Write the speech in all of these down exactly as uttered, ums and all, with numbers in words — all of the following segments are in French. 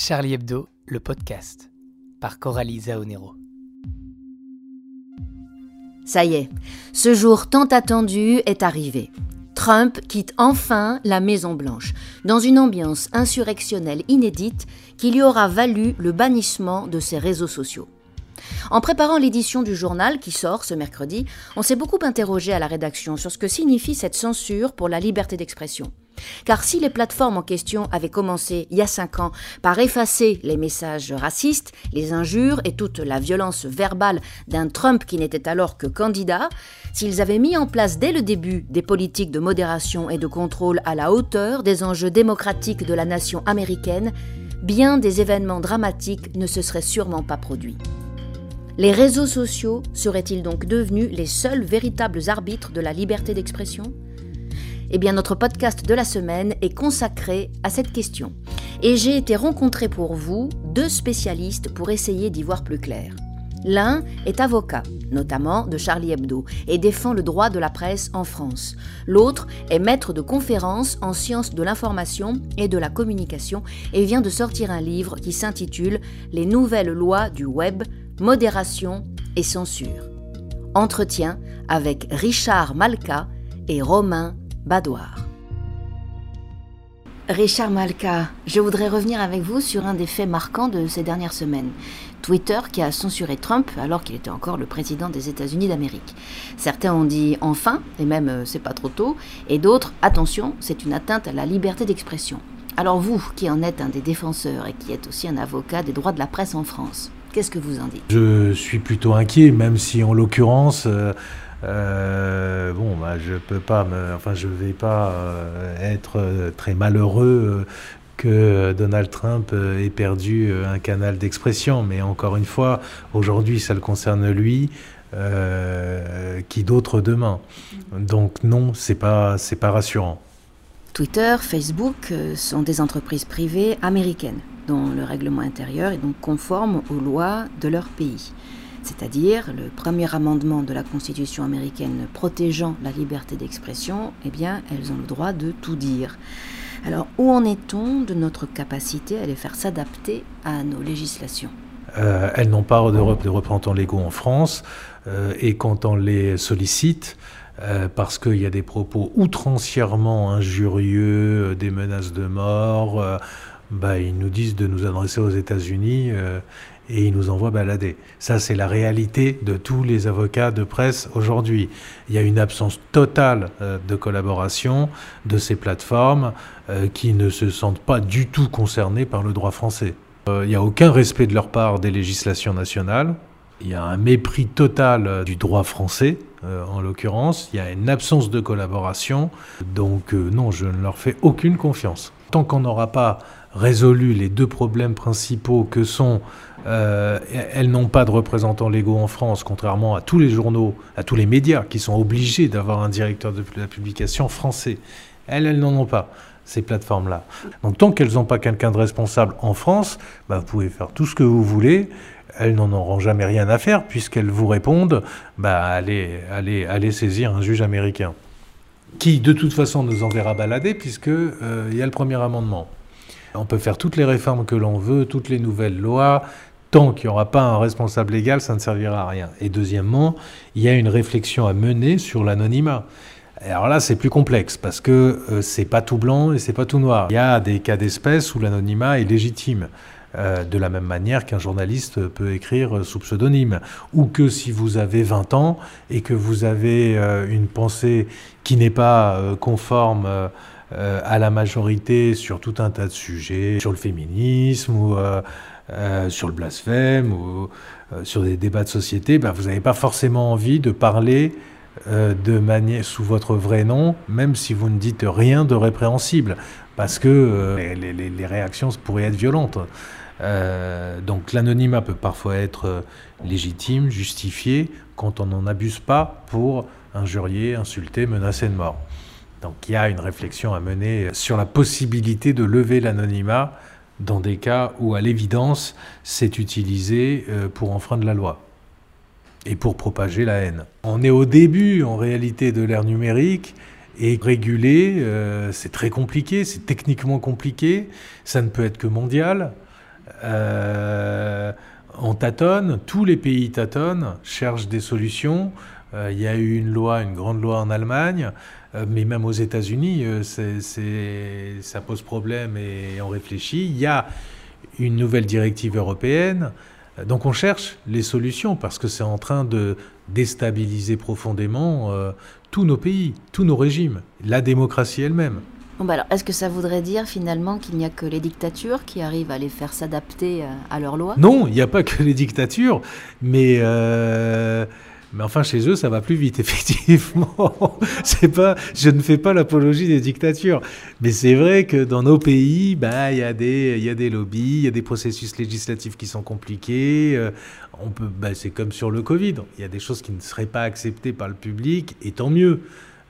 Charlie Hebdo, le podcast, par Coralie Zaonero. Ça y est, ce jour tant attendu est arrivé. Trump quitte enfin la Maison-Blanche, dans une ambiance insurrectionnelle inédite qui lui aura valu le bannissement de ses réseaux sociaux. En préparant l'édition du journal qui sort ce mercredi, on s'est beaucoup interrogé à la rédaction sur ce que signifie cette censure pour la liberté d'expression. Car si les plateformes en question avaient commencé il y a cinq ans par effacer les messages racistes, les injures et toute la violence verbale d'un Trump qui n'était alors que candidat, s'ils avaient mis en place dès le début des politiques de modération et de contrôle à la hauteur des enjeux démocratiques de la nation américaine, bien des événements dramatiques ne se seraient sûrement pas produits. Les réseaux sociaux seraient-ils donc devenus les seuls véritables arbitres de la liberté d'expression ? Eh bien, notre podcast de la semaine est consacré à cette question. Et j'ai été rencontrer pour vous deux spécialistes pour essayer d'y voir plus clair. L'un est avocat, notamment de Charlie Hebdo, et défend le droit de la presse en France. L'autre est maître de conférences en sciences de l'information et de la communication et vient de sortir un livre qui s'intitule « Les nouvelles lois du web, modération et censure ». Entretien avec Richard Malka et Romain Badouard. Richard Malka, je voudrais revenir avec vous sur un des faits marquants de ces dernières semaines. Twitter qui a censuré Trump alors qu'il était encore le président des États-Unis d'Amérique. Certains ont dit enfin, et même euh, c'est pas trop tôt, et d'autres, attention, c'est une atteinte à la liberté d'expression. Alors vous, qui en êtes un des défenseurs et qui êtes aussi un avocat des droits de la presse en France, qu'est-ce que vous en dites ? Je suis plutôt inquiet, même si en l'occurrence... Euh... Euh, bon, bah, je peux pas me, enfin, je vais pas euh, être euh, très malheureux euh, que euh, Donald Trump euh, ait perdu euh, un canal d'expression, mais encore une fois, aujourd'hui, ça le concerne lui, euh, qui d'autre demain. Donc non, c'est pas, c'est pas rassurant. Twitter, Facebook euh, sont des entreprises privées américaines dont le règlement intérieur est donc conforme aux lois de leur pays. C'est-à-dire, le premier amendement de la Constitution américaine protégeant la liberté d'expression, eh bien, elles ont le droit de tout dire. Alors, où en est-on de notre capacité à les faire s'adapter à nos législations ? euh, Elles n'ont pas de, rep- de représentants légaux en France, euh, et quand on les sollicite, Euh, parce qu'il y a des propos outrancièrement injurieux, euh, des menaces de mort, euh, bah, ils nous disent de nous adresser aux États-Unis euh, et ils nous envoient balader. Ça, c'est la réalité de tous les avocats de presse aujourd'hui. Il y a une absence totale euh, de collaboration de ces plateformes euh, qui ne se sentent pas du tout concernées par le droit français. Euh, il n'y a aucun respect de leur part des législations nationales. Il y a un mépris total du droit français, euh, en l'occurrence. Il y a une absence de collaboration. Donc euh, non, je ne leur fais aucune confiance. Tant qu'on n'aura pas résolu les deux problèmes principaux que sont... Euh, elles n'ont pas de représentants légaux en France, contrairement à tous les journaux, à tous les médias qui sont obligés d'avoir un directeur de la publication français. Elles, elles n'en ont pas, ces plateformes-là. Donc tant qu'elles n'ont pas quelqu'un de responsable en France, bah, vous pouvez faire tout ce que vous voulez. Elles n'en auront jamais rien à faire, puisqu'elles vous répondent bah, « allez, allez, allez saisir un juge américain », qui, de toute façon, nous enverra balader, puisqu'il euh, y a le premier amendement. On peut faire toutes les réformes que l'on veut, toutes les nouvelles lois, tant qu'il n'y aura pas un responsable légal, ça ne servira à rien. Et deuxièmement, il y a une réflexion à mener sur l'anonymat. Alors là, c'est plus complexe, parce que euh, c'est pas tout blanc et c'est pas tout noir. Il y a des cas d'espèce où l'anonymat est légitime. Euh, de la même manière qu'un journaliste peut écrire sous pseudonyme, ou que si vous avez vingt ans et que vous avez euh, une pensée qui n'est pas euh, conforme euh, à la majorité sur tout un tas de sujets, sur le féminisme ou euh, euh, sur le blasphème ou euh, sur des débats de société, bah, vous n'avez pas forcément envie de parler euh, de manière sous votre vrai nom, même si vous ne dites rien de répréhensible, parce que euh, les, les, les réactions pourraient être violentes. Euh, donc l'anonymat peut parfois être légitime, justifié, quand on n'en abuse pas pour injurier, insulter, menacer de mort. Donc il y a une réflexion à mener sur la possibilité de lever l'anonymat dans des cas où, à l'évidence, c'est utilisé pour enfreindre la loi et pour propager la haine. On est au début, en réalité, de l'ère numérique. Et réguler, euh, c'est très compliqué, c'est techniquement compliqué, ça ne peut être que mondial. Euh, on tâtonne, tous les pays tâtonnent, cherchent des solutions. Euh, il y a eu une loi, une grande loi en Allemagne, euh, mais même aux États-Unis, euh, c'est, c'est, ça pose problème et on réfléchit. Il y a une nouvelle directive européenne. Donc on cherche les solutions parce que c'est en train de déstabiliser profondément euh, tous nos pays, tous nos régimes, la démocratie elle-même. Bon bah alors, est-ce que ça voudrait dire finalement qu'il n'y a que les dictatures qui arrivent à les faire s'adapter à leurs lois ? Non, il n'y a pas que les dictatures, mais, euh, mais enfin chez eux ça va plus vite effectivement. C'est pas, je ne fais pas l'apologie des dictatures, mais c'est vrai que dans nos pays, bah, y a des, y a des lobbies, il y a des processus législatifs qui sont compliqués. Euh, on peut, bah, c'est comme sur le Covid, il y a des choses qui ne seraient pas acceptées par le public, et tant mieux.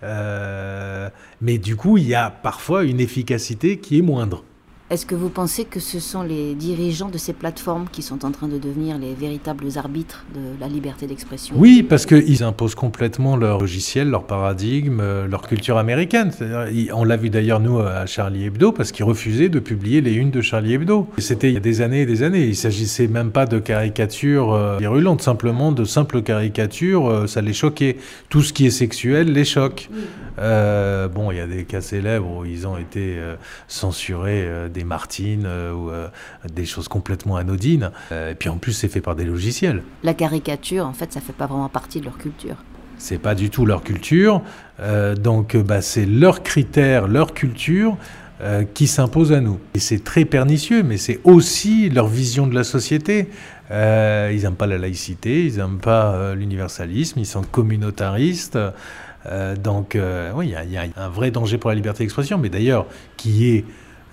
Euh, mais du coup, il y a parfois une efficacité qui est moindre. Est-ce que vous pensez que ce sont les dirigeants de ces plateformes qui sont en train de devenir les véritables arbitres de la liberté d'expression ? Oui, parce qu'ils imposent complètement leur logiciel, leur paradigme, leur culture américaine. C'est-à-dire, on l'a vu d'ailleurs, nous, à Charlie Hebdo, parce qu'ils refusaient de publier les unes de Charlie Hebdo. Et c'était il y a des années et des années. Il ne s'agissait même pas de caricatures virulentes, simplement de simples caricatures. Ça les choquait. Tout ce qui est sexuel les choque. Oui. Euh, bon, il y a des cas célèbres où ils ont été euh, censurés... Euh, des martines euh, ou euh, des choses complètement anodines. Euh, et puis en plus, c'est fait par des logiciels. La caricature, en fait, ça ne fait pas vraiment partie de leur culture. C'est pas du tout leur culture. Euh, donc, bah, c'est leurs critères, leur culture euh, qui s'imposent à nous. Et c'est très pernicieux, mais c'est aussi leur vision de la société. Euh, ils n'aiment pas la laïcité, ils n'aiment pas euh, l'universalisme, ils sont communautaristes. Euh, donc, euh, oui, il y, y a un vrai danger pour la liberté d'expression, mais d'ailleurs, qui est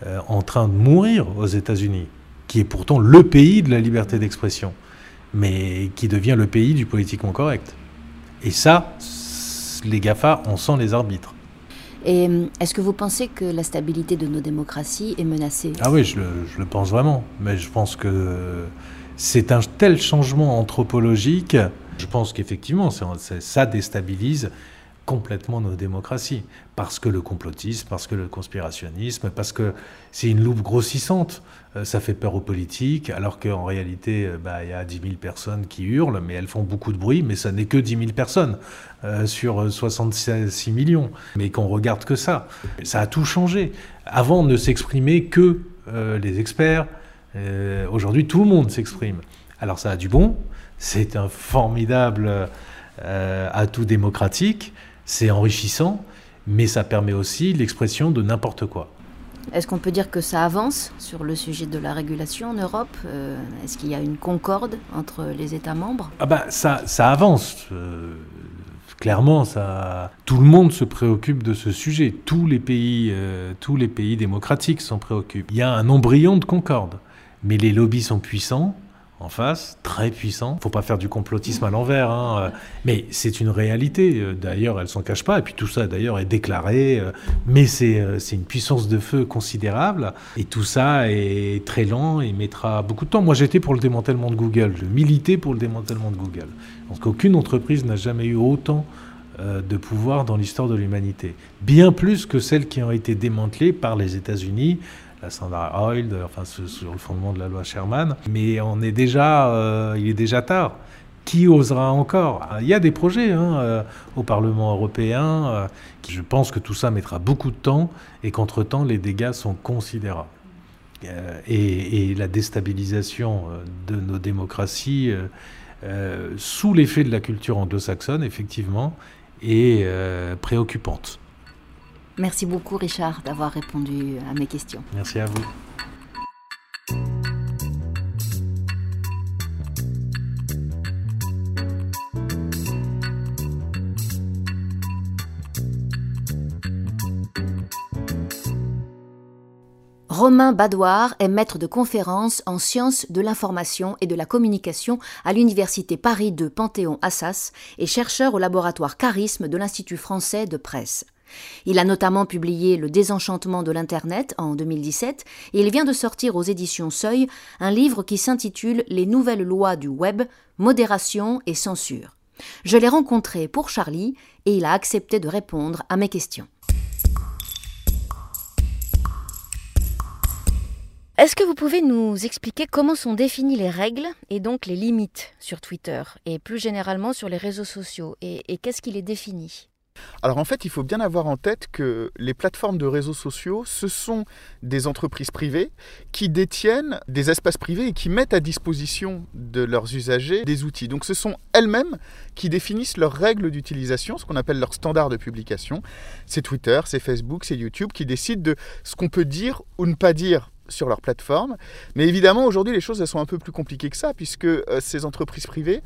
Euh, en train de mourir aux États-Unis, qui est pourtant le pays de la liberté d'expression, mais qui devient le pays du politiquement correct. Et ça, les GAFA en sont les arbitres. Et est-ce que vous pensez que la stabilité de nos démocraties est menacée ? Ah oui, je le, je le pense vraiment. Mais je pense que c'est un tel changement anthropologique. Je pense qu'effectivement, c'est, c'est, ça déstabilise complètement nos démocraties, parce que le complotisme, parce que le conspirationnisme, parce que c'est une loupe grossissante, euh, ça fait peur aux politiques, alors qu'en réalité, euh, bah, y a dix mille personnes qui hurlent, mais elles font beaucoup de bruit, mais ça n'est que dix mille personnes euh, sur soixante-six millions, mais qu'on regarde que ça. Ça a tout changé. Avant, ne s'exprimaient que euh, les experts, euh, aujourd'hui tout le monde s'exprime. Alors ça a du bon, c'est un formidable euh, atout démocratique, c'est enrichissant, mais ça permet aussi l'expression de n'importe quoi. Est-ce qu'on peut dire que ça avance sur le sujet de la régulation en Europe ? euh, Est-ce qu'il y a une concorde entre les États membres ? Ah bah, ça, ça avance. Euh, clairement, ça, tout le monde se préoccupe de ce sujet. Tous les pays, euh, tous les pays démocratiques s'en préoccupent. Il y a un embryon de concorde, mais les lobbies sont puissants. En face, très puissant. Il ne faut pas faire du complotisme à l'envers, hein. Mais c'est une réalité. D'ailleurs, elle ne s'en cache pas. Et puis tout ça, d'ailleurs, est déclaré. Mais c'est, c'est une puissance de feu considérable. Et tout ça est très lent et mettra beaucoup de temps. Moi, j'étais pour le démantèlement de Google. Je militais pour le démantèlement de Google. Parce qu'aucune entreprise n'a jamais eu autant de pouvoir dans l'histoire de l'humanité. Bien plus que celles qui ont été démantelées par les États-Unis, la Standard Oil, enfin sur le fondement de la loi Sherman, mais on est déjà, euh, il est déjà tard. Qui osera encore ? Il y a des projets hein, euh, au Parlement européen. Euh, je pense que tout ça mettra beaucoup de temps et qu'entre-temps, les dégâts sont considérables. Euh, et, et la déstabilisation de nos démocraties euh, euh, sous l'effet de la culture anglo-saxonne, effectivement, est euh, préoccupante. Merci beaucoup, Richard, d'avoir répondu à mes questions. Merci à vous. Romain Badouard est maître de conférences en sciences de l'information et de la communication à l'Université Paris deux Panthéon-Assas et chercheur au laboratoire Carisme de l'Institut français de presse. Il a notamment publié « Le désenchantement de l'Internet » en deux mille dix-sept et il vient de sortir aux éditions Seuil un livre qui s'intitule « Les nouvelles lois du web, modération et censure ». Je l'ai rencontré pour Charlie et il a accepté de répondre à mes questions. Est-ce que vous pouvez nous expliquer comment sont définies les règles et donc les limites sur Twitter et plus généralement sur les réseaux sociaux et, et qu'est-ce qui les définit ? Alors en fait, il faut bien avoir en tête que les plateformes de réseaux sociaux, ce sont des entreprises privées qui détiennent des espaces privés et qui mettent à disposition de leurs usagers des outils. Donc ce sont elles-mêmes qui définissent leurs règles d'utilisation, ce qu'on appelle leurs standards de publication. C'est Twitter, c'est Facebook, c'est YouTube qui décident de ce qu'on peut dire ou ne pas dire sur leur plateforme. Mais évidemment, aujourd'hui, les choses elles sont un peu plus compliquées que ça, puisque euh, ces entreprises privées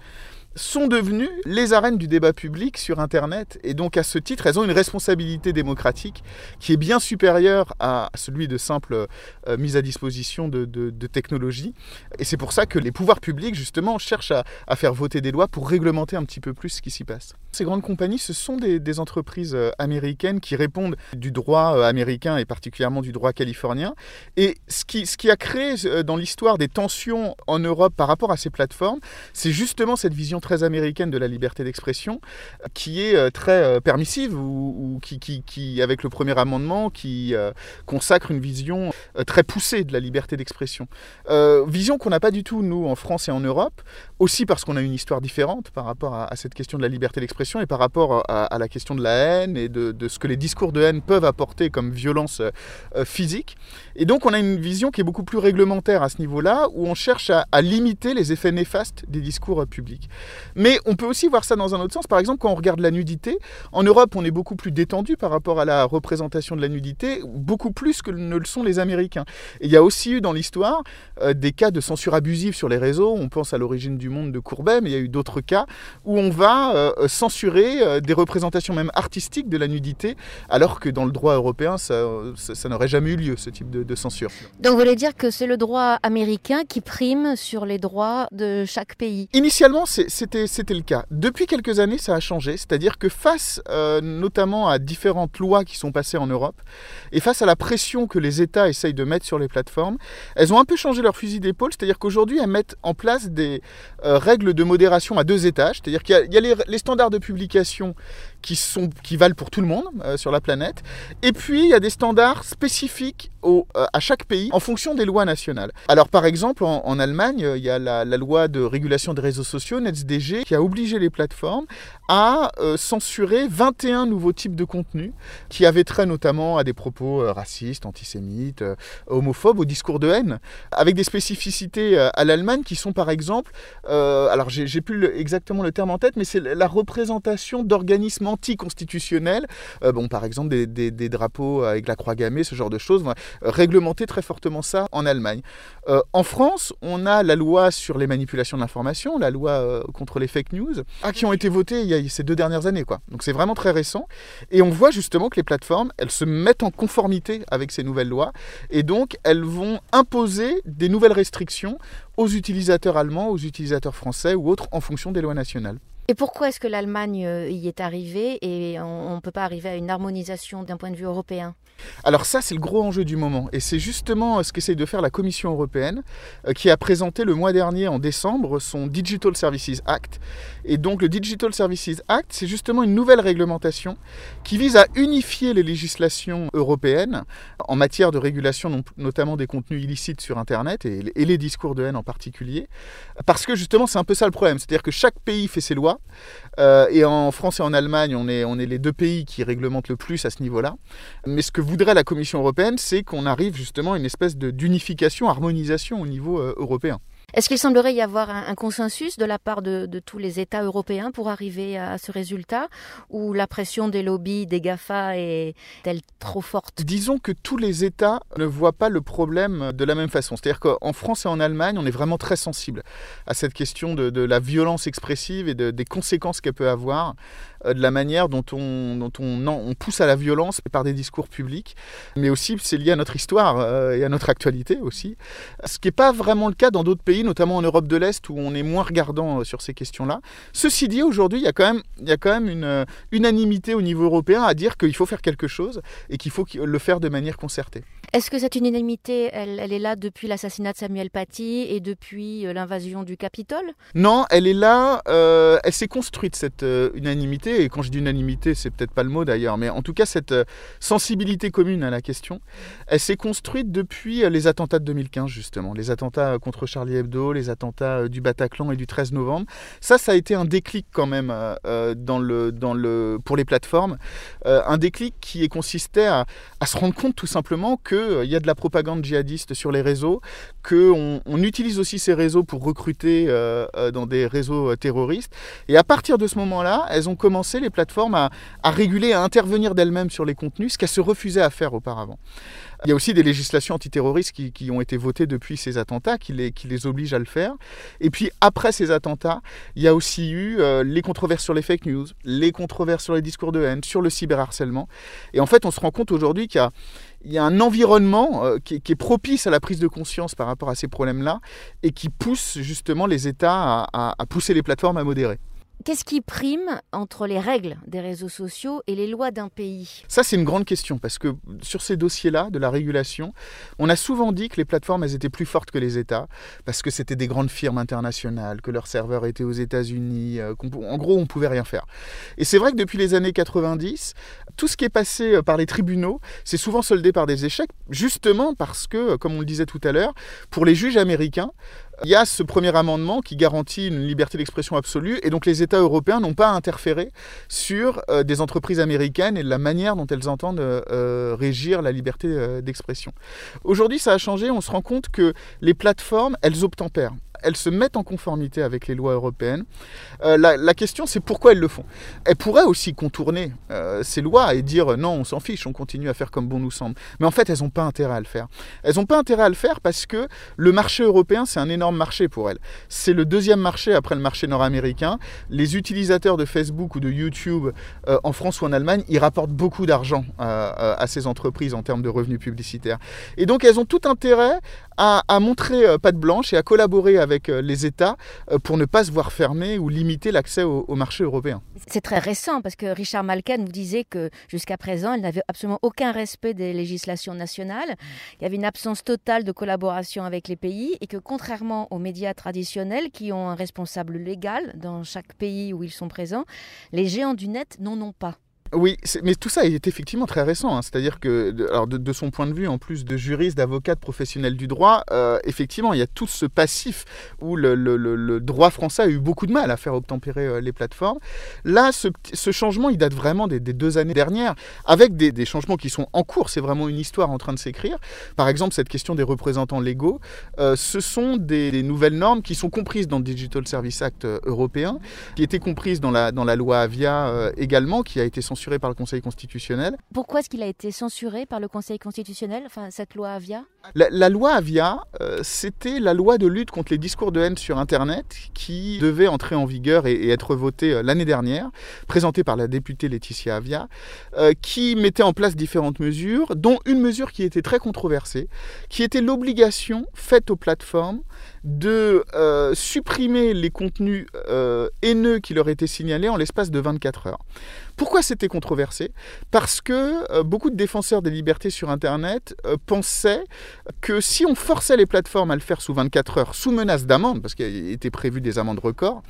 sont devenues les arènes du débat public sur Internet. Et donc, à ce titre, elles ont une responsabilité démocratique qui est bien supérieure à celui de simple euh, mise à disposition de, de, de technologies. Et c'est pour ça que les pouvoirs publics, justement, cherchent à, à faire voter des lois pour réglementer un petit peu plus ce qui s'y passe. Ces grandes compagnies, ce sont des, des entreprises américaines qui répondent du droit américain et particulièrement du droit californien. Et ce qui, ce qui a créé dans l'histoire des tensions en Europe par rapport à ces plateformes, c'est justement cette vision très américaine de la liberté d'expression qui est très permissive ou, ou qui, qui, qui, avec le premier amendement, qui euh, consacre une vision très poussée de la liberté d'expression. Euh, vision qu'on n'a pas du tout, nous, en France et en Europe, aussi parce qu'on a une histoire différente par rapport à, à cette question de la liberté d'expression et par rapport à, à la question de la haine et de, de ce que les discours de haine peuvent apporter comme violence euh, physique. Et donc on a une vision qui est beaucoup plus réglementaire à ce niveau-là, où on cherche à, à limiter les effets néfastes des discours euh, publics. Mais on peut aussi voir ça dans un autre sens. Par exemple, quand on regarde la nudité, en Europe on est beaucoup plus détendu par rapport à la représentation de la nudité, beaucoup plus que ne le sont les Américains. Et il y a aussi eu dans l'histoire euh, des cas de censure abusive sur les réseaux. On pense à l'origine du monde de Courbet, mais il y a eu d'autres cas où on va euh, censurer censurer des représentations même artistiques de la nudité, alors que dans le droit européen, ça, ça, ça n'aurait jamais eu lieu, ce type de, de censure. Donc vous voulez dire que c'est le droit américain qui prime sur les droits de chaque pays ? Initialement, c'était, c'était le cas. Depuis quelques années, ça a changé, c'est-à-dire que face euh, notamment à différentes lois qui sont passées en Europe, et face à la pression que les États essayent de mettre sur les plateformes, elles ont un peu changé leur fusil d'épaule, c'est-à-dire qu'aujourd'hui, elles mettent en place des euh, règles de modération à deux étages, c'est-à-dire qu'il y a, il y a les, les standards de publications qui, sont, qui valent pour tout le monde euh, sur la planète. Et puis, il y a des standards spécifiques au, euh, à chaque pays en fonction des lois nationales. Alors, par exemple, en, en Allemagne, il y a la, la loi de régulation des réseaux sociaux, NetzDG, qui a obligé les plateformes à euh, censurer vingt et un nouveaux types de contenus qui avaient trait notamment à des propos euh, racistes, antisémites, euh, homophobes, au discours de haine, avec des spécificités euh, à l'Allemagne qui sont, par exemple, euh, alors j'ai, j'ai plus le, exactement le terme en tête, mais c'est la représentation d'organismes anticonstitutionnels, euh, bon, par exemple des, des, des drapeaux avec la croix gammée, ce genre de choses, vont réglementer très fortement ça en Allemagne. Euh, en France, on a la loi sur les manipulations de l'information, la loi euh, contre les fake news, ah, qui ont été votées il y a ces deux dernières années, quoi. Donc c'est vraiment très récent. Et on voit justement que les plateformes, elles se mettent en conformité avec ces nouvelles lois et donc elles vont imposer des nouvelles restrictions aux utilisateurs allemands, aux utilisateurs français ou autres en fonction des lois nationales. Et pourquoi est-ce que l'Allemagne y est arrivée et on ne peut pas arriver à une harmonisation d'un point de vue européen ? Alors ça, c'est le gros enjeu du moment. Et c'est justement ce qu'essaye de faire la Commission européenne, qui a présenté le mois dernier, en décembre, son Digital Services Act. Et donc le Digital Services Act, c'est justement une nouvelle réglementation qui vise à unifier les législations européennes en matière de régulation, notamment des contenus illicites sur Internet et les discours de haine en particulier. Parce que justement, c'est un peu ça le problème. C'est-à-dire que chaque pays fait ses lois. Euh, et en France et en Allemagne, on est, on est les deux pays qui réglementent le plus à ce niveau-là. Mais ce que voudrait la Commission européenne, c'est qu'on arrive justement à une espèce de, d'unification, harmonisation au niveau euh, européen. Est-ce qu'il semblerait y avoir un, un consensus de la part de, de tous les États européens pour arriver à, à ce résultat ? Ou la pression des lobbies, des GAFA est-elle trop forte ? Disons que tous les États ne voient pas le problème de la même façon. C'est-à-dire qu'en France et en Allemagne, on est vraiment très sensible à cette question de, de la violence expressive et de, des conséquences qu'elle peut avoir, de la manière dont, on, dont on, on pousse à la violence par des discours publics, mais aussi c'est lié à notre histoire et à notre actualité aussi. Ce qui n'est pas vraiment le cas dans d'autres pays pays, notamment en Europe de l'Est, où on est moins regardant sur ces questions-là. Ceci dit, aujourd'hui, il y a quand même, il y a quand même une unanimité au niveau européen à dire qu'il faut faire quelque chose et qu'il faut le faire de manière concertée. Est-ce que cette unanimité, elle, elle est là depuis l'assassinat de Samuel Paty et depuis l'invasion du Capitole ? Non, elle est là, euh, elle s'est construite, cette euh, unanimité, et quand je dis unanimité, c'est peut-être pas le mot d'ailleurs, mais en tout cas cette euh, sensibilité commune à la question, elle s'est construite depuis euh, les attentats de deux mille quinze justement, les attentats contre Charlie Hebdo, les attentats euh, du Bataclan et du treize novembre. Ça, ça a été un déclic quand même euh, dans le, dans le, pour les plateformes, euh, un déclic qui consistait à, à se rendre compte tout simplement que il y a de la propagande djihadiste sur les réseaux, qu'on on utilise aussi ces réseaux pour recruter euh, dans des réseaux terroristes. Et à partir de ce moment-là, elles ont commencé, les plateformes, à, à réguler, à intervenir d'elles-mêmes sur les contenus, ce qu'elles se refusaient à faire auparavant. Il y a aussi des législations antiterroristes qui, qui ont été votées depuis ces attentats, qui les, qui les obligent à le faire. Et puis après ces attentats, il y a aussi eu euh, les controverses sur les fake news, les controverses sur les discours de haine, sur le cyberharcèlement. Et en fait, on se rend compte aujourd'hui qu'il y a, il y a un environnement euh, qui, qui est propice à la prise de conscience par rapport à ces problèmes-là et qui pousse justement les États à, à, à pousser les plateformes à modérer. Qu'est-ce qui prime entre les règles des réseaux sociaux et les lois d'un pays ? Ça, c'est une grande question, parce que sur ces dossiers-là, de la régulation, on a souvent dit que les plateformes, elles étaient plus fortes que les États, parce que c'était des grandes firmes internationales, que leurs serveurs étaient aux États-Unis, en gros, on ne pouvait rien faire. Et c'est vrai que depuis les années quatre-vingt-dix, tout ce qui est passé par les tribunaux, c'est souvent soldé par des échecs, justement parce que, comme on le disait tout à l'heure, pour les juges américains, il y a ce premier amendement qui garantit une liberté d'expression absolue, et donc les États européens n'ont pas à interférer sur euh, des entreprises américaines et la manière dont elles entendent euh, régir la liberté euh, d'expression. Aujourd'hui, ça a changé, on se rend compte que les plateformes, elles obtempèrent. Elles se mettent en conformité avec les lois européennes. Euh, la, la question, c'est pourquoi elles le font. Elles pourraient aussi contourner euh, ces lois et dire « non, on s'en fiche, on continue à faire comme bon nous semble ». Mais en fait, elles n'ont pas intérêt à le faire. Elles n'ont pas intérêt à le faire parce que le marché européen, c'est un énorme marché pour elles. C'est le deuxième marché après le marché nord-américain. Les utilisateurs de Facebook ou de YouTube euh, en France ou en Allemagne, ils rapportent beaucoup d'argent euh, à ces entreprises en termes de revenus publicitaires. Et donc, elles ont tout intérêt à, à montrer euh, patte blanche et à collaborer avec avec les États pour ne pas se voir fermer ou limiter l'accès au, au marché européen. C'est très récent parce que Richard Malka nous disait que jusqu'à présent, il n'avait absolument aucun respect des législations nationales. Il y avait une absence totale de collaboration avec les pays et que contrairement aux médias traditionnels qui ont un responsable légal dans chaque pays où ils sont présents, les géants du net n'en ont pas. Oui, mais tout ça est effectivement très récent. Hein. C'est-à-dire que, alors de, de son point de vue, en plus de juriste, d'avocat, de professionnel du droit, euh, effectivement, il y a tout ce passif où le, le, le droit français a eu beaucoup de mal à faire obtempérer euh, les plateformes. Là, ce, ce changement, il date vraiment des, des deux années dernières, avec des, des changements qui sont en cours. C'est vraiment une histoire en train de s'écrire. Par exemple, cette question des représentants légaux, euh, ce sont des, des nouvelles normes qui sont comprises dans le Digital Services Act européen, qui étaient comprises dans la, dans la loi Avia euh, également, qui a été censurée par le Conseil constitutionnel. Pourquoi est-ce qu'il a été censuré par le Conseil constitutionnel, enfin, cette loi Avia ? La, la loi Avia, euh, c'était la loi de lutte contre les discours de haine sur Internet qui devait entrer en vigueur et, et être votée euh, l'année dernière, présentée par la députée Laetitia Avia, euh, qui mettait en place différentes mesures, dont une mesure qui était très controversée, qui était l'obligation faite aux plateformes de euh, supprimer les contenus euh, haineux qui leur étaient signalés en l'espace de vingt-quatre heures. Pourquoi c'était controversé ? Parce que euh, beaucoup de défenseurs des libertés sur Internet euh, pensaient que si on forçait les plateformes à le faire sous vingt-quatre heures, sous menace d'amende, parce qu'il était prévu des amendes records,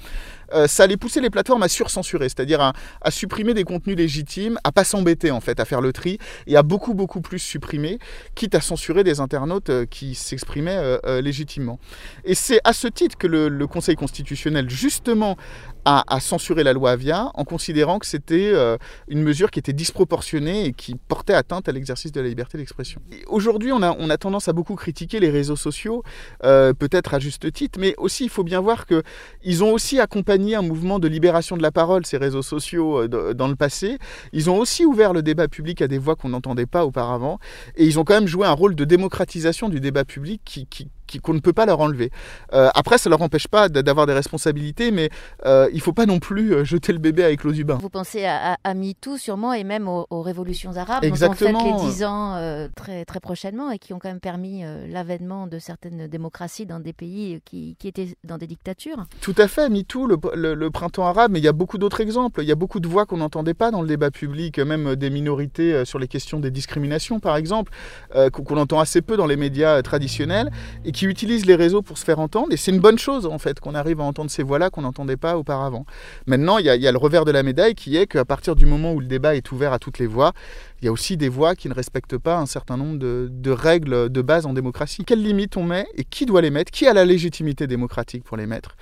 euh, ça allait pousser les plateformes à surcensurer, c'est-à-dire à, à supprimer des contenus légitimes, à ne pas s'embêter en fait, à faire le tri, et à beaucoup beaucoup plus supprimer, quitte à censurer des internautes euh, qui s'exprimaient euh, euh, légitimement. Et c'est à ce titre que le, le Conseil constitutionnel, justement, a, a censuré la loi Avia en considérant que c'était euh, une mesure qui était disproportionnée et qui portait atteinte à l'exercice de la liberté d'expression. Et aujourd'hui, on a, on a tendance à beaucoup critiquer les réseaux sociaux, euh, peut-être à juste titre, mais aussi, il faut bien voir qu'ils ont aussi accompagné un mouvement de libération de la parole, ces réseaux sociaux, euh, dans le passé. Ils ont aussi ouvert le débat public à des voix qu'on n'entendait pas auparavant, et ils ont quand même joué un rôle de démocratisation du débat public qui... qui qu'on ne peut pas leur enlever. Euh, après, ça ne leur empêche pas d'avoir des responsabilités, mais euh, il ne faut pas non plus jeter le bébé avec l'eau du bain. Vous pensez à, à, à MeToo sûrement, et même aux, aux révolutions arabes, exactement, dont on fête les dix ans euh, très, très prochainement, et qui ont quand même permis euh, l'avènement de certaines démocraties dans des pays qui, qui étaient dans des dictatures. Tout à fait, MeToo, le, le, le printemps arabe, mais il y a beaucoup d'autres exemples. Il y a beaucoup de voix qu'on n'entendait pas dans le débat public, même des minorités sur les questions des discriminations, par exemple, euh, qu'on entend assez peu dans les médias traditionnels, et qui utilisent les réseaux pour se faire entendre. Et c'est une bonne chose, en fait, qu'on arrive à entendre ces voix-là qu'on n'entendait pas auparavant. Maintenant, il y, a, il y a le revers de la médaille qui est qu'à partir du moment où le débat est ouvert à toutes les voix, il y a aussi des voix qui ne respectent pas un certain nombre de, de règles de base en démocratie. Quelles limites on met et qui doit les mettre? Qui a la légitimité démocratique pour les mettre?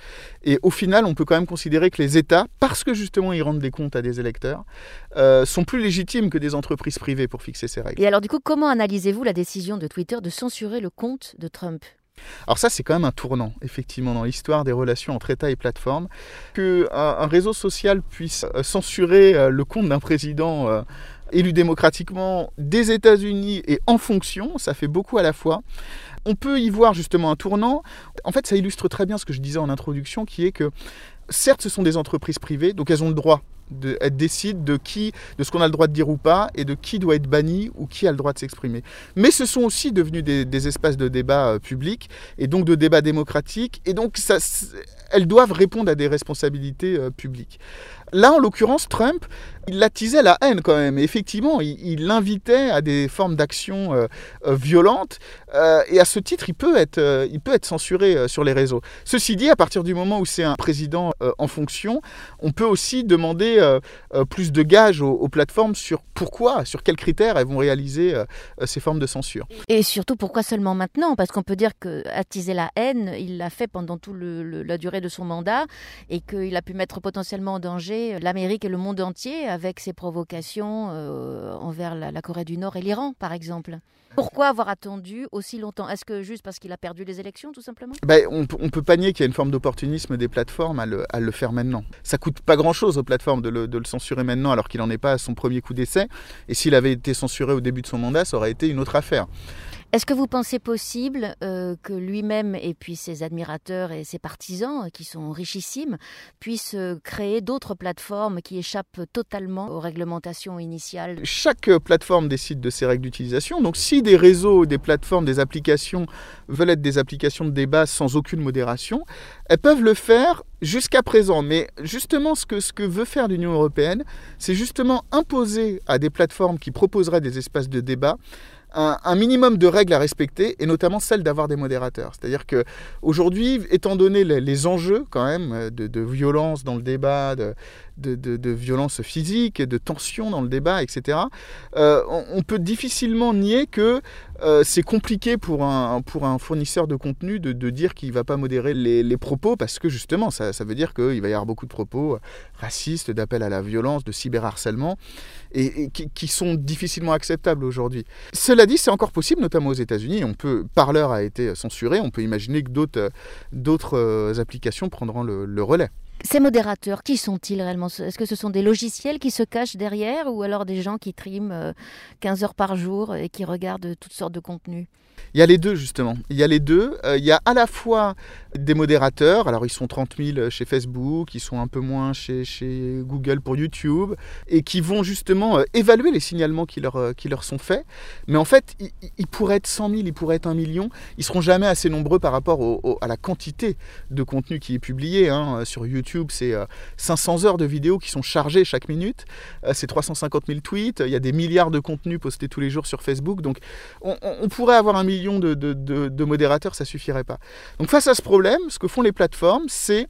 Et au final, on peut quand même considérer que les États, parce que justement ils rendent des comptes à des électeurs, euh, sont plus légitimes que des entreprises privées pour fixer ces règles. Et alors du coup, comment analysez-vous la décision de Twitter de censurer le compte de Trump? Alors ça, c'est quand même un tournant, effectivement, dans l'histoire des relations entre État et plateforme. Qu'un réseau social puisse censurer le compte d'un président euh, élu démocratiquement des États-Unis et en fonction, ça fait beaucoup à la fois. On peut y voir justement un tournant. En fait, ça illustre très bien ce que je disais en introduction, qui est que, certes, ce sont des entreprises privées, donc elles ont le droit. De, elle décide de qui, de ce qu'on a le droit de dire ou pas, et de qui doit être banni ou qui a le droit de s'exprimer. Mais ce sont aussi devenus des, des espaces de débat euh, public, et donc de débat démocratique, et donc ça, elles doivent répondre à des responsabilités euh, publiques. Là, en l'occurrence, Trump, il attisait la haine quand même. Et effectivement, il, il l'invitait à des formes d'action euh, euh, violentes, euh, et à ce titre, il peut être, euh, il peut être censuré euh, sur les réseaux. Ceci dit, à partir du moment où c'est un président euh, en fonction, on peut aussi demander Euh, euh, plus de gages aux, aux plateformes sur pourquoi, sur quels critères elles vont réaliser euh, ces formes de censure. Et surtout, pourquoi seulement maintenant? Parce qu'on peut dire qu'attiser la haine, il l'a fait pendant toute la durée de son mandat, et qu'il a pu mettre potentiellement en danger l'Amérique et le monde entier avec ses provocations euh, envers la, la Corée du Nord et l'Iran, par exemple. Pourquoi avoir attendu aussi longtemps? Est-ce que juste parce qu'il a perdu les élections, tout simplement? Ben, on, on peut pas nier qu'il y a une forme d'opportunisme des plateformes à le, à le faire maintenant. Ça coûte pas grand-chose aux plateformes de le, de le censurer maintenant, alors qu'il n'en est pas à son premier coup d'essai. Et s'il avait été censuré au début de son mandat, ça aurait été une autre affaire. Est-ce que vous pensez possible euh, que lui-même et puis ses admirateurs et ses partisans, qui sont richissimes, puissent euh, créer d'autres plateformes qui échappent totalement aux réglementations initiales? Chaque plateforme décide de ses règles d'utilisation. Donc si des réseaux, des plateformes, des applications veulent être des applications de débat sans aucune modération, elles peuvent le faire jusqu'à présent. Mais justement, ce que, ce que veut faire l'Union européenne, c'est justement imposer à des plateformes qui proposeraient des espaces de débat Un, un minimum de règles à respecter, et notamment celle d'avoir des modérateurs. C'est-à-dire qu'aujourd'hui, étant donné les, les enjeux quand même de, de violence dans le débat, de, de, de, de violence physique, de tension dans le débat, et cetera, euh, on, on peut difficilement nier que euh, c'est compliqué pour un, pour un fournisseur de contenu de, de dire qu'il ne va pas modérer les, les propos, parce que justement, ça, ça veut dire qu'il va y avoir beaucoup de propos racistes, d'appels à la violence, de cyberharcèlement, et, et qui, qui sont difficilement acceptables aujourd'hui. C'est Cela dit, c'est encore possible, notamment aux États-Unis. On peut, Parler a été censuré. On peut imaginer que d'autres, d'autres applications prendront le, le relais. Ces modérateurs, qui sont-ils réellement? Est-ce que ce sont des logiciels qui se cachent derrière, ou alors des gens qui triment quinze heures par jour et qui regardent toutes sortes de contenus? Il y a les deux, justement. Il y a les deux. Il y a à la fois des modérateurs. Alors, ils sont trente mille chez Facebook, ils sont un peu moins chez, chez Google pour YouTube, et qui vont justement évaluer les signalements qui leur, qui leur sont faits. Mais en fait, ils, ils pourraient être cent mille, ils pourraient être un million. Ils ne seront jamais assez nombreux par rapport au, au, à la quantité de contenu qui est publié, hein, sur YouTube. YouTube, c'est cinq cents heures de vidéos qui sont chargées chaque minute, c'est trois cent cinquante mille tweets, il y a des milliards de contenus postés tous les jours sur Facebook, donc on, on pourrait avoir un million de, de, de, de modérateurs, ça ne suffirait pas. Donc face à ce problème, ce que font les plateformes, c'est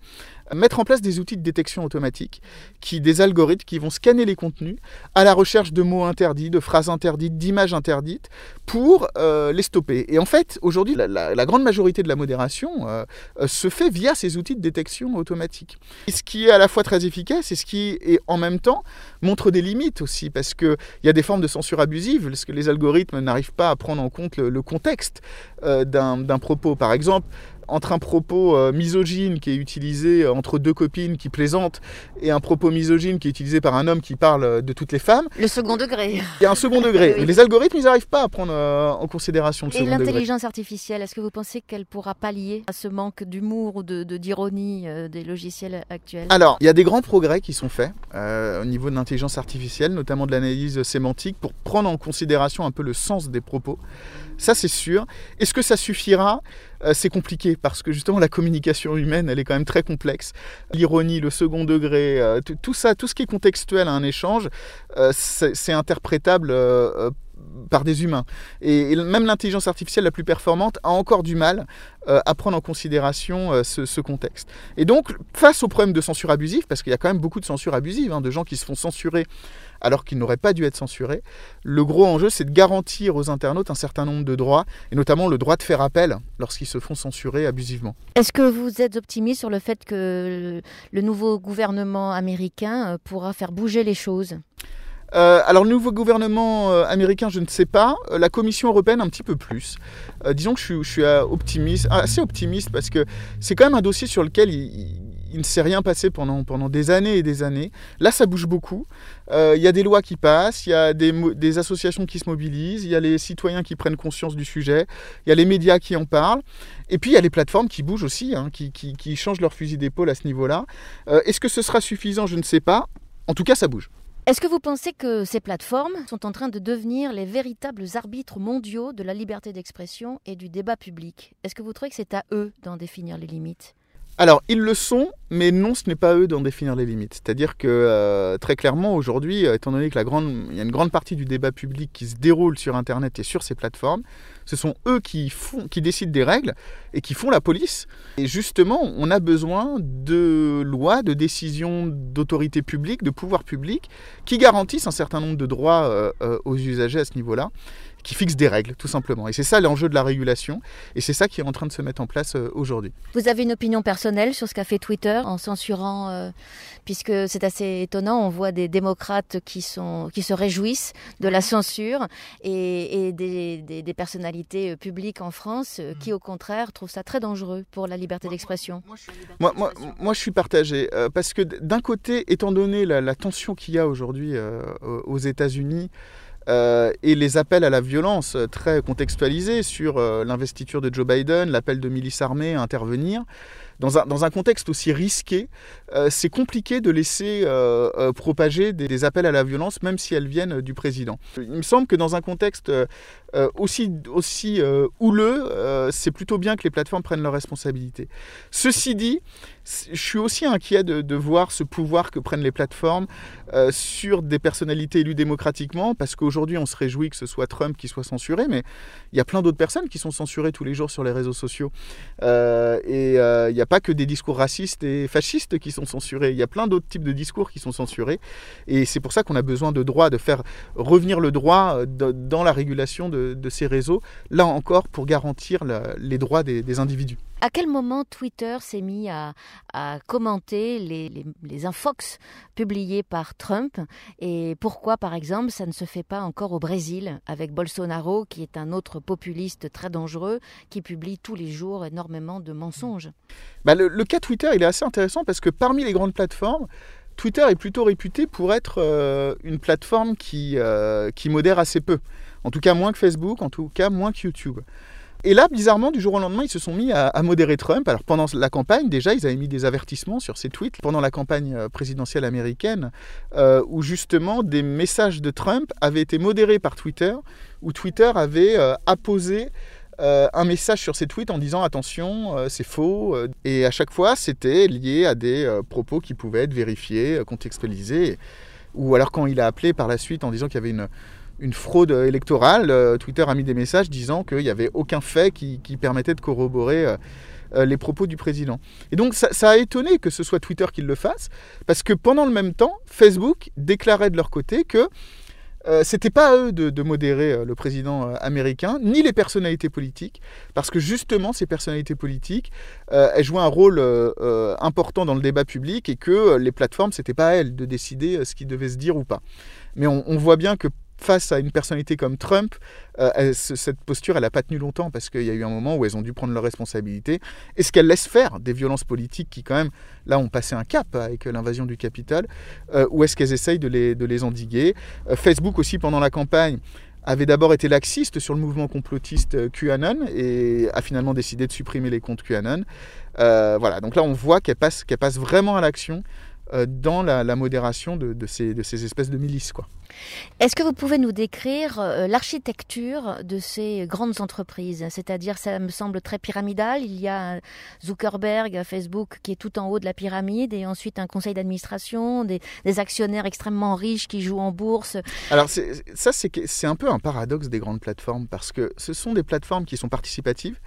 mettre en place des outils de détection automatique, qui, des algorithmes qui vont scanner les contenus à la recherche de mots interdits, de phrases interdites, d'images interdites, pour euh, les stopper. Et en fait, aujourd'hui, la, la, la grande majorité de la modération euh, euh, se fait via ces outils de détection automatique. Et ce qui est à la fois très efficace, et ce qui, est, en même temps, montre des limites aussi, parce qu'il y a des formes de censure abusive, parce que les algorithmes n'arrivent pas à prendre en compte le, le contexte euh, d'un, d'un propos. Par exemple, entre un propos euh, misogyne qui est utilisé euh, entre deux copines qui plaisantent et un propos misogyne qui est utilisé par un homme qui parle euh, de toutes les femmes. Le second degré. Il y a un second degré. Oui. Les algorithmes, ils n'arrivent pas à prendre euh, en considération le et second degré. Et l'intelligence artificielle, est-ce que vous pensez qu'elle pourra pallier à ce manque d'humour ou de, de, d'ironie euh, des logiciels actuels? Alors, il y a des grands progrès qui sont faits euh, au niveau de l'intelligence artificielle, notamment de l'analyse sémantique, pour prendre en considération un peu le sens des propos. Ça, c'est sûr. Est-ce que ça suffira ? Euh, c'est compliqué parce que justement la communication humaine, elle est quand même très complexe. L'ironie, le second degré, euh, tout ça, tout ce qui est contextuel à un échange, euh, c'est, c'est interprétable euh, par des humains. Et, et même l'intelligence artificielle la plus performante a encore du mal euh, à prendre en considération euh, ce, ce contexte. Et donc, face au problème de censure abusive, parce qu'il y a quand même beaucoup de censure abusive, hein, de gens qui se font censurer alors qu'ils n'auraient pas dû être censurés, le gros enjeu, c'est de garantir aux internautes un certain nombre de droits, et notamment le droit de faire appel lorsqu'ils se font censurer abusivement. Est-ce que vous êtes optimiste sur le fait que le nouveau gouvernement américain pourra faire bouger les choses ? Euh, alors le nouveau gouvernement euh, américain, je ne sais pas. Euh, la Commission européenne, un petit peu plus. Euh, disons que je suis, je suis optimiste, assez optimiste, parce que c'est quand même un dossier sur lequel il, il, il ne s'est rien passé pendant, pendant des années et des années. Là, ça bouge beaucoup. Euh, y a des lois qui passent, il y a des, des associations qui se mobilisent, il y a les citoyens qui prennent conscience du sujet, il y a les médias qui en parlent, et puis il y a les plateformes qui bougent aussi, hein, qui, qui, qui changent leur fusil d'épaule à ce niveau-là. Euh, est-ce que ce sera suffisant? Je ne sais pas. En tout cas, ça bouge. Est-ce que vous pensez que ces plateformes sont en train de devenir les véritables arbitres mondiaux de la liberté d'expression et du débat public? Est-ce que vous trouvez que c'est à eux d'en définir les limites? Alors, ils le sont, mais non, ce n'est pas à eux d'en définir les limites. C'est-à-dire que, euh, très clairement, aujourd'hui, étant donné qu'il y a une grande partie du débat public qui se déroule sur Internet et sur ces plateformes, ce sont eux qui, font, qui décident des règles et qui font la police. Et justement, on a besoin de lois, de décisions d'autorités publiques, de pouvoirs publics, qui garantissent un certain nombre de droits euh, euh, aux usagers à ce niveau-là, qui fixe des règles, tout simplement. Et c'est ça l'enjeu de la régulation, et c'est ça qui est en train de se mettre en place euh, aujourd'hui. Vous avez une opinion personnelle sur ce qu'a fait Twitter en censurant, euh, puisque c'est assez étonnant, on voit des démocrates qui, sont, qui se réjouissent de la censure, et, et des, des, des personnalités publiques en France euh, qui, au contraire, trouvent ça très dangereux pour la liberté d'expression. Moi, moi, moi, moi, moi je suis partagé, euh, parce que d'un côté, étant donné la, la tension qu'il y a aujourd'hui euh, aux États-Unis, Euh, et les appels à la violence très contextualisés sur euh, l'investiture de Joe Biden, l'appel de milices armées à intervenir, dans un, dans un contexte aussi risqué, euh, c'est compliqué de laisser euh, euh, propager des, des appels à la violence, même si elles viennent du président. Il me semble que dans un contexte euh, aussi, aussi euh, houleux, euh, c'est plutôt bien que les plateformes prennent leurs responsabilités. Ceci dit, je suis aussi inquiet de, de voir ce pouvoir que prennent les plateformes euh, sur des personnalités élues démocratiquement, parce qu'aujourd'hui, on se réjouit que ce soit Trump qui soit censuré, mais il y a plein d'autres personnes qui sont censurées tous les jours sur les réseaux sociaux. Euh, et euh, il y a pas que des discours racistes et fascistes qui sont censurés. Il y a plein d'autres types de discours qui sont censurés. Et c'est pour ça qu'on a besoin de droit, de faire revenir le droit de, dans la régulation de, de ces réseaux, là encore pour garantir la, les droits des, des individus. À quel moment Twitter s'est mis à, à commenter les, les, les infox publiés par Trump? Et pourquoi, par exemple, ça ne se fait pas encore au Brésil avec Bolsonaro, qui est un autre populiste très dangereux, qui publie tous les jours énormément de mensonges? Bah le, le cas Twitter, il est assez intéressant parce que parmi les grandes plateformes, Twitter est plutôt réputé pour être euh, une plateforme qui, euh, qui modère assez peu. En tout cas, moins que Facebook, en tout cas, moins que YouTube. Et là, bizarrement, du jour au lendemain, ils se sont mis à, à modérer Trump. Alors pendant la campagne, déjà, ils avaient mis des avertissements sur ses tweets pendant la campagne présidentielle américaine, euh, où justement des messages de Trump avaient été modérés par Twitter, où Twitter avait euh, apposé Euh, un message sur ses tweets en disant attention, euh, c'est faux, euh, et à chaque fois c'était lié à des euh, propos qui pouvaient être vérifiés, euh, contextualisés, ou alors quand il a appelé par la suite en disant qu'il y avait une, une fraude électorale, euh, Twitter a mis des messages disant qu'il n'y avait aucun fait qui, qui permettait de corroborer euh, euh, les propos du président. Et donc ça, ça a étonné que ce soit Twitter qui le fasse, parce que pendant le même temps, Facebook déclarait de leur côté que Euh, c'était pas à eux de, de modérer euh, le président euh, américain, ni les personnalités politiques, parce que justement ces personnalités politiques, euh, elles jouaient un rôle euh, euh, important dans le débat public et que euh, les plateformes, c'était pas à elles de décider euh, ce qui devait se dire ou pas. Mais on, on voit bien que face à une personnalité comme Trump, euh, cette posture, elle n'a pas tenu longtemps, parce qu'il y a eu un moment où elles ont dû prendre leurs responsabilités. Et ce qu'elles laissent faire des violences politiques qui, quand même, là, ont passé un cap avec l'invasion du Capitole, euh, où est-ce qu'elles essayent de les, de les endiguer. euh, Facebook aussi, pendant la campagne, avait d'abord été laxiste sur le mouvement complotiste QAnon et a finalement décidé de supprimer les comptes QAnon. Euh, voilà, donc là, on voit qu'elle passe, qu'elle passe vraiment à l'action euh, dans la, la modération de, de, ces, de ces espèces de milices, quoi. Est-ce que vous pouvez nous décrire l'architecture de ces grandes entreprises? C'est-à-dire, ça me semble très pyramidal. Il y a Zuckerberg, Facebook, qui est tout en haut de la pyramide, et ensuite un conseil d'administration, des, des actionnaires extrêmement riches qui jouent en bourse. Alors c'est, ça, c'est, c'est un peu un paradoxe des grandes plateformes, parce que ce sont des plateformes qui sont participatives,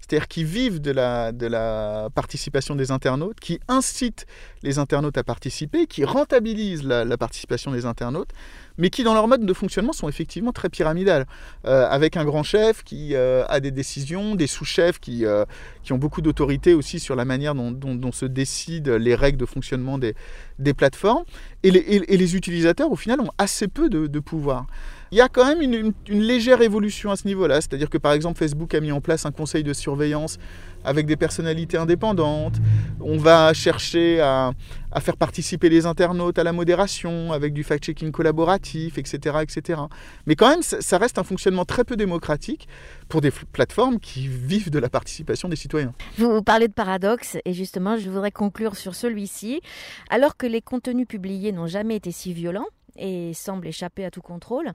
c'est-à-dire qui vivent de la, de la participation des internautes, qui incitent les internautes à participer, qui rentabilisent la, la participation des internautes, mais qui, dans leur mode de fonctionnement, sont effectivement très pyramidales, euh, avec un grand chef qui euh, a des décisions, des sous-chefs qui, euh, qui ont beaucoup d'autorité aussi sur la manière dont, dont, dont se décident les règles de fonctionnement des, des plateformes, et les, et, et les utilisateurs, au final, ont assez peu de, de pouvoir. Il y a quand même une, une, une légère évolution à ce niveau-là, c'est-à-dire que, par exemple, Facebook a mis en place un conseil de surveillance avec des personnalités indépendantes. On va chercher à, à faire participer les internautes à la modération avec du fact-checking collaboratif, et cetera, et cetera. Mais quand même, ça, ça reste un fonctionnement très peu démocratique pour des plateformes qui vivent de la participation des citoyens. Vous parlez de paradoxe, et justement, je voudrais conclure sur celui-ci. Alors que les contenus publiés n'ont jamais été si violents, et semble échapper à tout contrôle,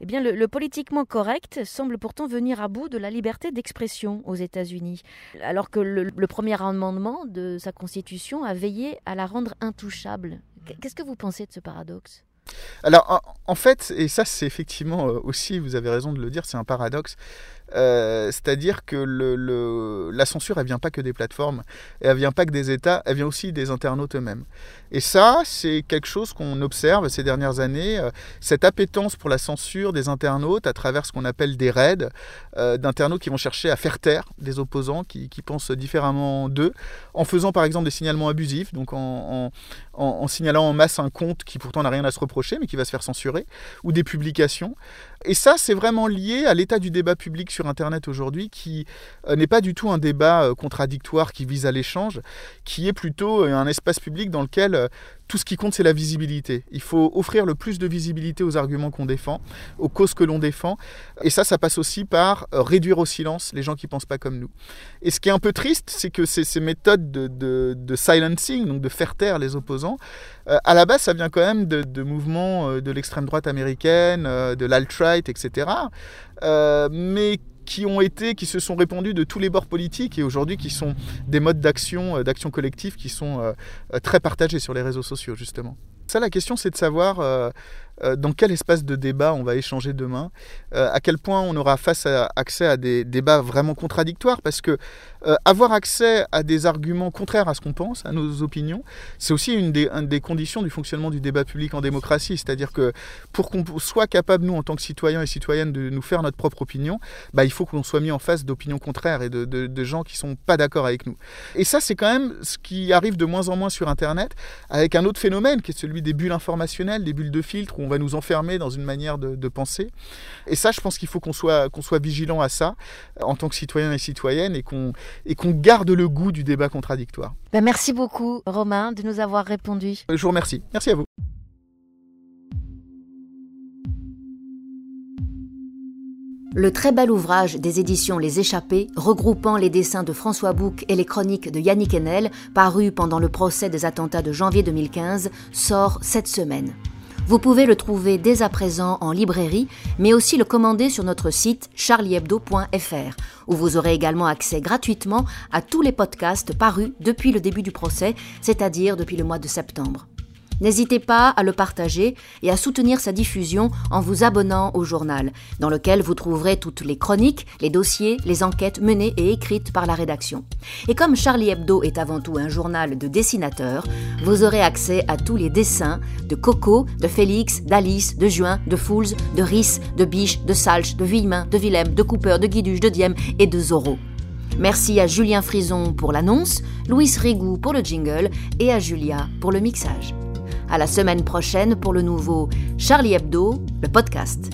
eh bien le, le politiquement correct semble pourtant venir à bout de la liberté d'expression aux États-Unis, alors que le, le premier amendement de sa Constitution a veillé à la rendre intouchable. Qu'est-ce que vous pensez de ce paradoxe ? Alors, en fait, et ça c'est effectivement aussi, vous avez raison de le dire, c'est un paradoxe, euh, c'est-à-dire que le, le, la censure, elle ne vient pas que des plateformes, elle ne vient pas que des États, elle vient aussi des internautes eux-mêmes. Et ça, c'est quelque chose qu'on observe ces dernières années, euh, cette appétence pour la censure des internautes à travers ce qu'on appelle des raids, euh, d'internautes qui vont chercher à faire taire des opposants qui, qui pensent différemment d'eux, en faisant par exemple des signalements abusifs, donc en, en, en, en signalant en masse un compte qui pourtant n'a rien à se reprocher, mais qui va se faire censurer, ou des publications. Et ça, c'est vraiment lié à l'état du débat public sur Internet aujourd'hui, qui n'est pas du tout un débat contradictoire qui vise à l'échange, qui est plutôt un espace public dans lequel tout ce qui compte, c'est la visibilité. Il faut offrir le plus de visibilité aux arguments qu'on défend, aux causes que l'on défend. Et ça, ça passe aussi par réduire au silence les gens qui ne pensent pas comme nous. Et ce qui est un peu triste, c'est que ces, ces méthodes de, de, de silencing, donc de faire taire les opposants, euh, à la base, ça vient quand même de, de mouvements de l'extrême droite américaine, de l'alt-right, et cetera. Euh, mais qui ont été, qui se sont répandus de tous les bords politiques, et aujourd'hui qui sont des modes d'action, d'action collective qui sont très partagés sur les réseaux sociaux, justement. Ça, la question, c'est de savoir euh, dans quel espace de débat on va échanger demain, euh, à quel point on aura face à, accès à des débats vraiment contradictoires, parce que euh, avoir accès à des arguments contraires à ce qu'on pense, à nos opinions, c'est aussi une des, une des conditions du fonctionnement du débat public en démocratie, c'est-à-dire que pour qu'on soit capable, nous, en tant que citoyens et citoyennes, de nous faire notre propre opinion, bah, il faut qu'on soit mis en face d'opinions contraires et de, de, de gens qui ne sont pas d'accord avec nous. Et ça, c'est quand même ce qui arrive de moins en moins sur Internet, avec un autre phénomène qui est celui des bulles informationnelles, des bulles de filtre, où on va nous enfermer dans une manière de, de penser. Et ça, je pense qu'il faut qu'on soit, qu'on soit vigilant à ça, en tant que citoyen et citoyenne, et qu'on, et qu'on garde le goût du débat contradictoire. Ben merci beaucoup, Romain, de nous avoir répondu. Je vous remercie. Merci à vous. Le très bel ouvrage des éditions Les Échappées, regroupant les dessins de François Bouc et les chroniques de Yannick Henel, paru pendant le procès des attentats de janvier deux mille quinze, sort cette semaine. Vous pouvez le trouver dès à présent en librairie, mais aussi le commander sur notre site charlie hebdo point f r, où vous aurez également accès gratuitement à tous les podcasts parus depuis le début du procès, c'est-à-dire depuis le mois de septembre. N'hésitez pas à le partager et à soutenir sa diffusion en vous abonnant au journal, dans lequel vous trouverez toutes les chroniques, les dossiers, les enquêtes menées et écrites par la rédaction. Et comme Charlie Hebdo est avant tout un journal de dessinateurs, vous aurez accès à tous les dessins de Coco, de Félix, d'Alice, de Juin, de Fools, de Risse, de Biche, de Salch, de Villemin, de Willem, de Cooper, de Guiduche, de Diem et de Zorro. Merci à Julien Frison pour l'annonce, Louis Rigou pour le jingle et à Julia pour le mixage. À la semaine prochaine pour le nouveau Charlie Hebdo, le podcast.